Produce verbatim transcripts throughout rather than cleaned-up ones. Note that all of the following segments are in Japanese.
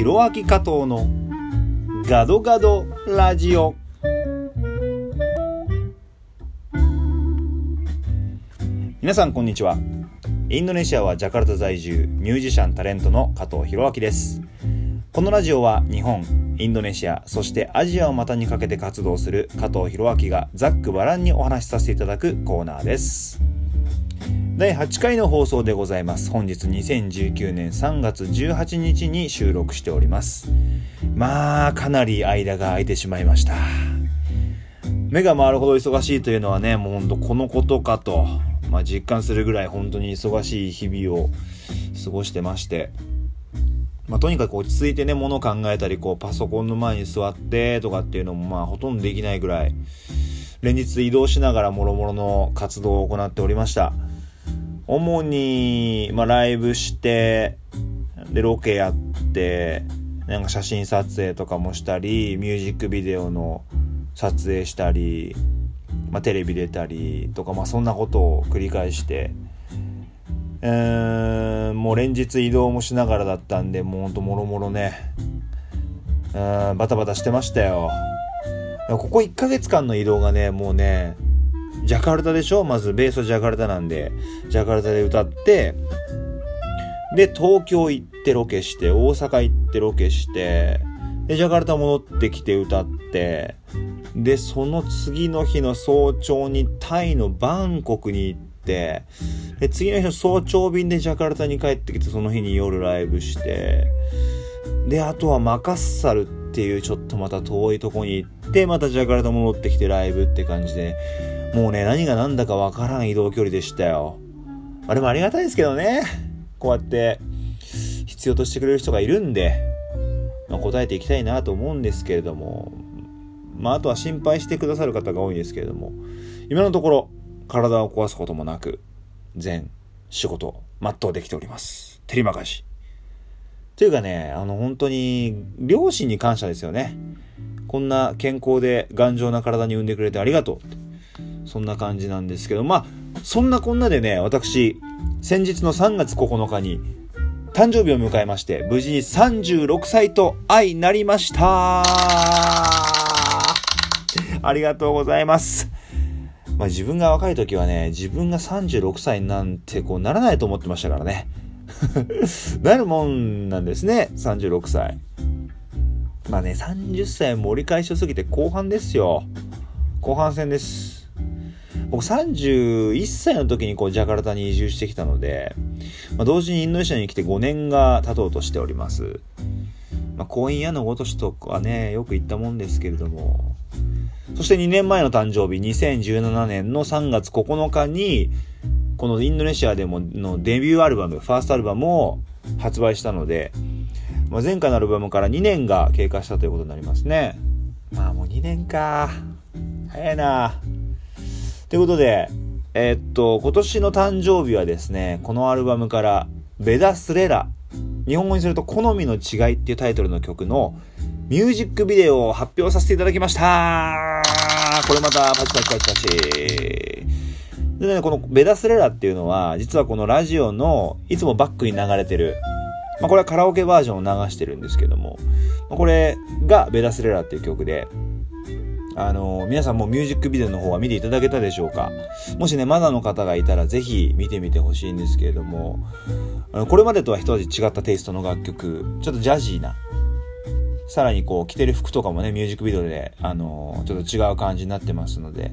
弘明加藤のガドガドラジオ。皆さんこんにちは。インドネシアはジャカルタ在住、ミュージシャン、タレントの加藤弘明です。このラジオは日本、インドネシア、そしてアジアを股にかけて活動する加藤弘明がざっくばらんにお話しさせていただくコーナーです。だいはちかいの放送でございます。本日にせんじゅうきゅうねんさんがつじゅうはちにちに収録しております。まあかなり間が空いてしまいました。目が回るほど忙しいというのはね、もうほんとこのことかと、まあ、実感するぐらい本当に忙しい日々を過ごしてまして、まあ、とにかく落ち着いてね、物を考えたりこうパソコンの前に座ってとかっていうのもまあほとんどできないぐらい、連日移動しながら諸々の活動を行っておりました。主に、まあ、ライブして、で、ロケやって、なんか写真撮影とかもしたり、ミュージックビデオの撮影したり、まあ、テレビ出たりとか、まあ、そんなことを繰り返して、うーん、もう連日移動もしながらだったんで、もうほんともろもろね、うーん、バタバタしてましたよ。ここいっかげつかんの移動がね、もうね、ジャカルタでしょ。まずベースはジャカルタなんで、ジャカルタで歌って、で東京行ってロケして、大阪行ってロケして、でジャカルタ戻ってきて歌って、でその次の日の早朝にタイのバンコクに行って、で次の日の早朝便でジャカルタに帰ってきて、その日に夜ライブして、であとはマカッサルっていうちょっとまた遠いとこに行って、またジャカルタ戻ってきてライブって感じで、もうね、何が何だかわからん移動距離でしたよ。まあでもありがたいですけどね、こうやって必要としてくれる人がいるんで、まあ、答えていきたいなと思うんですけれども、まああとは心配してくださる方が多いんですけれども、今のところ体を壊すこともなく全仕事全うできております。照りまかしというかね、あの本当に両親に感謝ですよね。こんな健康で頑丈な体に産んでくれてありがとう、そんな感じなんですけど、まあそんなこんなでね、私先日のさんがつここのかに誕生日を迎えまして、無事にさんじゅうろくさいと相なりました。ありがとうございます。まあ自分が若い時はね、自分がさんじゅうろくさいなんてこうならないと思ってましたからねなるもんなんですね、さんじゅうろくさい。まあね、さんじゅっさいも折り返しを過ぎて後半ですよ。後半戦です。僕さんじゅういっさいの時にこうジャカルタに移住してきたので、まあ、同時にインドネシアに来てごねんが経とうとしております。まあ、婚姻屋のごとしとかね、よく言ったもんですけれども、そしてにねんまえの誕生日、にせんじゅうななねんのさんがつここのかにこのインドネシアでものデビューアルバム、ファーストアルバムを発売したので、まあ、前回のアルバムからにねんが経過したということになりますね。まあもうにねんか、早いな。ということで、えー、っと、今年の誕生日はですね、このアルバムから、ベダスレラ、日本語にすると好みの違いっていうタイトルの曲のミュージックビデオを発表させていただきました。これまた、パチパチパチパチ。でね、このベダスレラっていうのは、実はこのラジオのいつもバックに流れてる、まあこれはカラオケバージョンを流してるんですけども、これがベダスレラっていう曲で、あの皆さんもミュージックビデオの方は見ていただけたでしょうか。もしね、まだの方がいたらぜひ見てみてほしいんですけれども、あのこれまでとは一味違ったテイストの楽曲、ちょっとジャジーな、さらにこう着てる服とかもね、ミュージックビデオで、あのちょっと違う感じになってますので、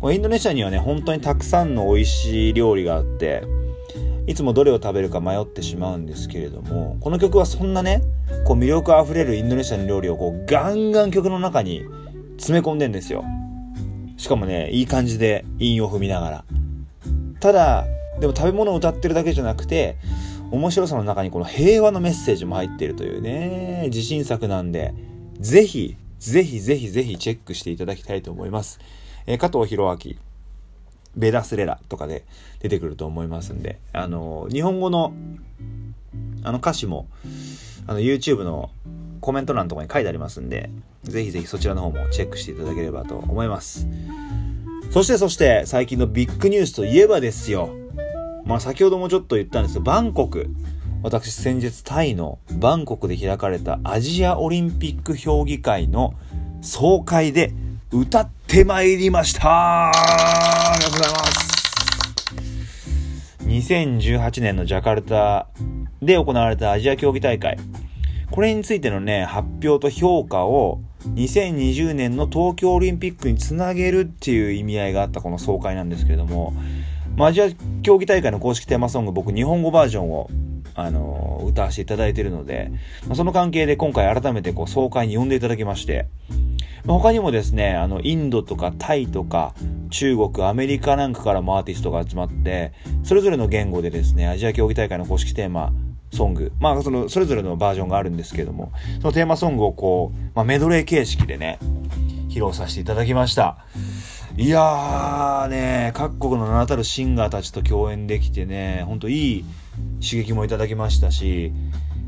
こうインドネシアにはね、本当にたくさんの美味しい料理があって、いつもどれを食べるか迷ってしまうんですけれども、この曲はそんなね、こう魅力あふれるインドネシアの料理をこうガンガン曲の中に詰め込んでんですよ。しかもね、いい感じで韻を踏みながら、ただでも食べ物を歌ってるだけじゃなくて、面白さの中にこの平和のメッセージも入っているというね、自信作なんで、ぜひぜひぜひぜひチェックしていただきたいと思います。えー、加藤弘明ベダスレラとかで出てくると思いますんで、あの日本語のあの歌詞もあの YouTube のコメント欄のところに書いてありますんで、ぜひぜひそちらの方もチェックしていただければと思います。そしてそして最近のビッグニュースといえばですよ、まあ先ほどもちょっと言ったんですけど、バンコク、私先日タイのバンコクで開かれたアジアオリンピック評議会の総会で歌ってまいりました。ありがとうございます。にせんじゅうはちねんのジャカルタで行われたアジア競技大会、これについてのね発表と評価をにせんにじゅうねんの東京オリンピックにつなげるっていう意味合いがあったこの総会なんですけれども、アジア競技大会の公式テーマソング、僕日本語バージョンをあの歌わせていただいているので、その関係で今回改めてこう総会に呼んでいただきまして、他にもですねあのインドとかタイとか中国アメリカなんかからもアーティストが集まって、それぞれの言語でですねアジア競技大会の公式テーマソング、まあそのそれぞれのバージョンがあるんですけども、そのテーマソングをこう、まあ、メドレー形式でね披露させていただきました。いやーね各国の名だたるシンガーたちと共演できてね、ほんといい刺激もいただきましたし、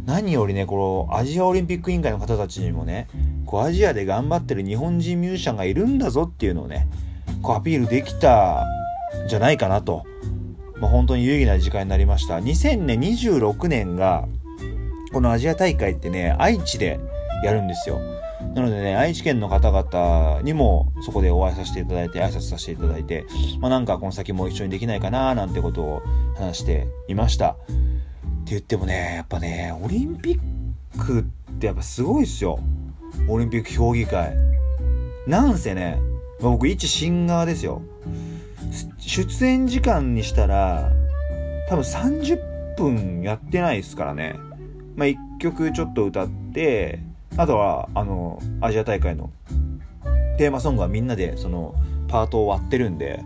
何よりねこのアジアオリンピック委員会の方たちにもね、こうアジアで頑張ってる日本人ミュージシャンがいるんだぞっていうのをねこうアピールできたんじゃないかなと、まあ、本当に有意義な時間になりました。にせんにじゅうろくねんがこのアジア大会ってね愛知でやるんですよ。なのでね愛知県の方々にもそこでお会いさせていただいて挨拶させていただいて、まあ、なんかこの先も一緒にできないかななんてことを話していました。って言ってもねやっぱねオリンピックってやっぱすごいっすよ。オリンピック評議会なんせね、まあ、僕一シンガーですよ。出演時間にしたら多分さんじゅっぷんやってないですからね、まあ、いっきょくちょっと歌って、あとはあのアジア大会のテーマソングはみんなでそのパートを割ってるんで、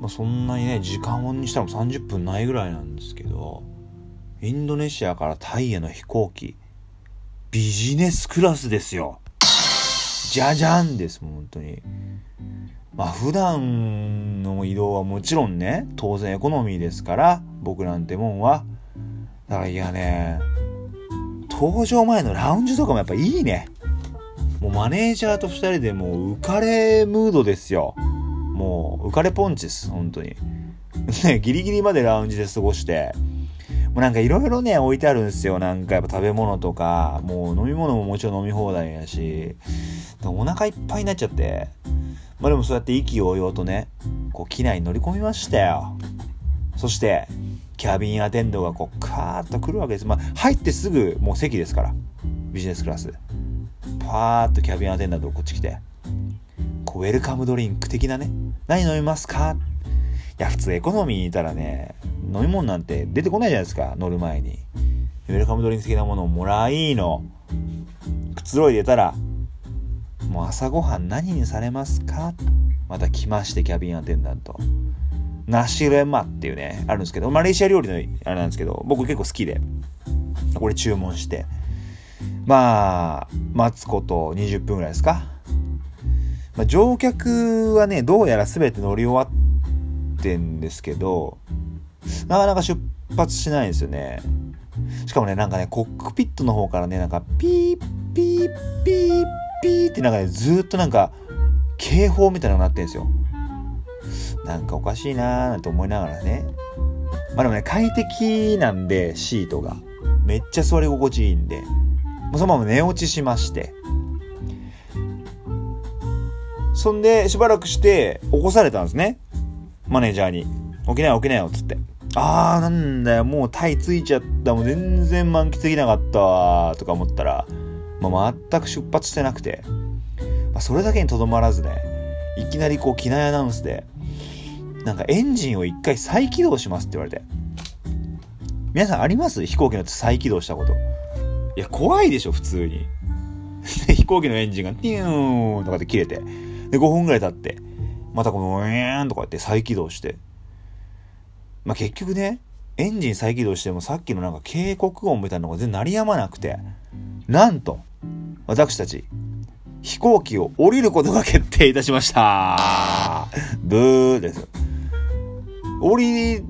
まあ、そんなにね時間にしたらさんじゅっぷんないぐらいなんですけど、インドネシアからタイへの飛行機ビジネスクラスですよ。じゃじゃんですもん本当に。まあ、普段の移動はもちろんね当然エコノミーですから、僕なんてもんはだから、いやね登場前のラウンジとかもやっぱいいね。もうマネージャーと二人でもう浮かれムードですよ。もう浮かれポンチです本当にね。ギリギリまでラウンジで過ごして、もうなんかいろいろね置いてあるんですよ。なんかやっぱ食べ物とかもう飲み物ももちろん飲み放題やし、お腹いっぱいになっちゃって、まあでもそうやって意気揚々とねこう機内に乗り込みましたよ。そしてキャビンアテンドがこうカーッと来るわけです。まあ入ってすぐもう席ですからビジネスクラス、パーッとキャビンアテンダントがこっち来て、こうウェルカムドリンク的なね、何飲みますか。いや普通エコノミーにいたらね飲み物なんて出てこないじゃないですか乗る前に。ウェルカムドリンク的なものをもらいのくつろいでたら、もう朝ごはん何にされますか。また来ましてキャビンアテンダント、ナシレマっていうねあるんですけど、マレーシア料理のあれなんですけど、僕結構好きでこれ注文して、まあ待つことにじゅっぷんぐらいですか、まあ、乗客はねどうやら全て乗り終わってんですけど、なかなか出発しないんですよね。しかもねなんかねコックピットの方からねなんかピーピーピーピーってなんかねずっとなんか警報みたいなのが鳴ってるんですよ。なんかおかしいなーなんて思いながらね、まあでもね快適なんでシートがめっちゃ座り心地いいんで、もうそのまま寝落ちしまして、そんでしばらくして起こされたんですねマネージャーに。起きない起きないよっつって、あーなんだよもうタイついちゃった、もう全然満喫できなかったわとか思ったら、まあ、全く出発してなくて、まあ、それだけにとどまらずねいきなりこう機内アナウンスでなんかエンジンを一回再起動しますって言われて、皆さんあります飛行機の再起動したこと。いや怖いでしょ普通に飛行機のエンジンがピューンとかで切れて、でごふんぐらい経ってまたこのウィーンとかやって再起動して、まあ結局ねエンジン再起動してもさっきのなんか警告音みたいなのが全然鳴りやまなくて、なんと私たち飛行機を降りることが決定いたしました。ブーです。降り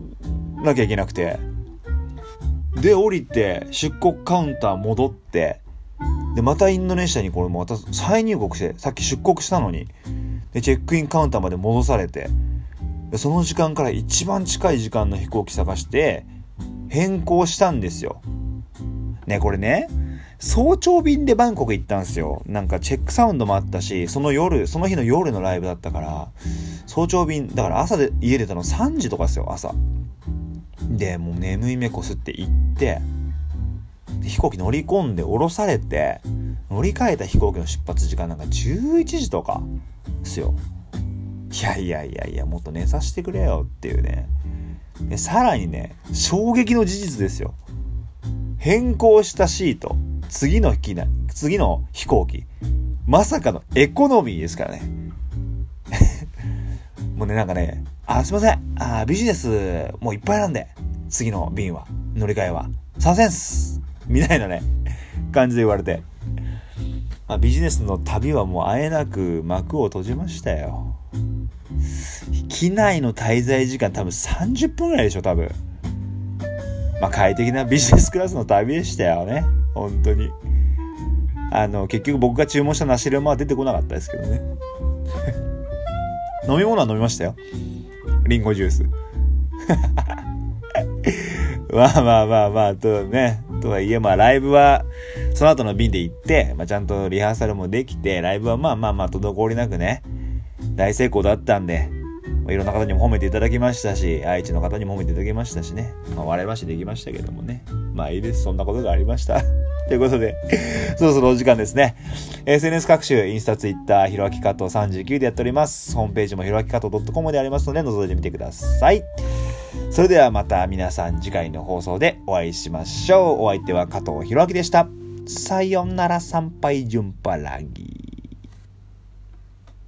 なきゃいけなくて、で降りて出国カウンター戻って、でまたインドネシアにこれもまた再入国して、さっき出国したのにでチェックインカウンターまで戻されて、その時間から一番近い時間の飛行機探して変更したんですよ。ね、これね、早朝便でバンコク行ったんですよ。なんかチェックサウンドもあったし、その夜、その日の夜のライブだったから、早朝便、だから朝で家出たのさんじとかですよ、朝。で、もう眠い目こすって行って、飛行機乗り込んで降ろされて、乗り換えた飛行機の出発時間なんかじゅういちじとかですよ。いやいやいやいや、もっと寝させてくれよっていうね。で、さらにね、衝撃の事実ですよ。変更したシート、次の機内、次の飛行機、まさかのエコノミーですからね。もうね、なんかね、あ、すいません、あ、ビジネスもういっぱいなんで、次の便は、乗り換えは、参戦っすみたいなね、感じで言われて。まあ、ビジネスの旅はもうあえなく幕を閉じましたよ。機内の滞在時間多分さんじゅっぷんぐらいでしょ、多分。まあ、快適なビジネスクラスの旅でしたよね、本当に。あの、結局僕が注文したナシレモは出てこなかったですけどね。飲み物は飲みましたよ、リンゴジュース。まあまあまあまあ、とね、とはいえ、まあライブはその後の便で行って、まあ、ちゃんとリハーサルもできて、ライブはまあまあまあ滞りなくね、大成功だったんで、いろんな方にも褒めていただきましたし、愛知の方にも褒めていただきましたしね、まあ、笑い話できましたけどもね、まあいいです、そんなことがありました。ということで、そろそろお時間ですね。エスエヌエス 各種、インスタ、ツイッター、ひろあき加藤さんじゅうきゅうでやっております。ホームページもひろあき加藤 ドットコム でありますので、覗いてみてください。それではまた皆さん次回の放送でお会いしましょう。お相手は加藤ひろあきでした。さよなら、参拝順払ぎ。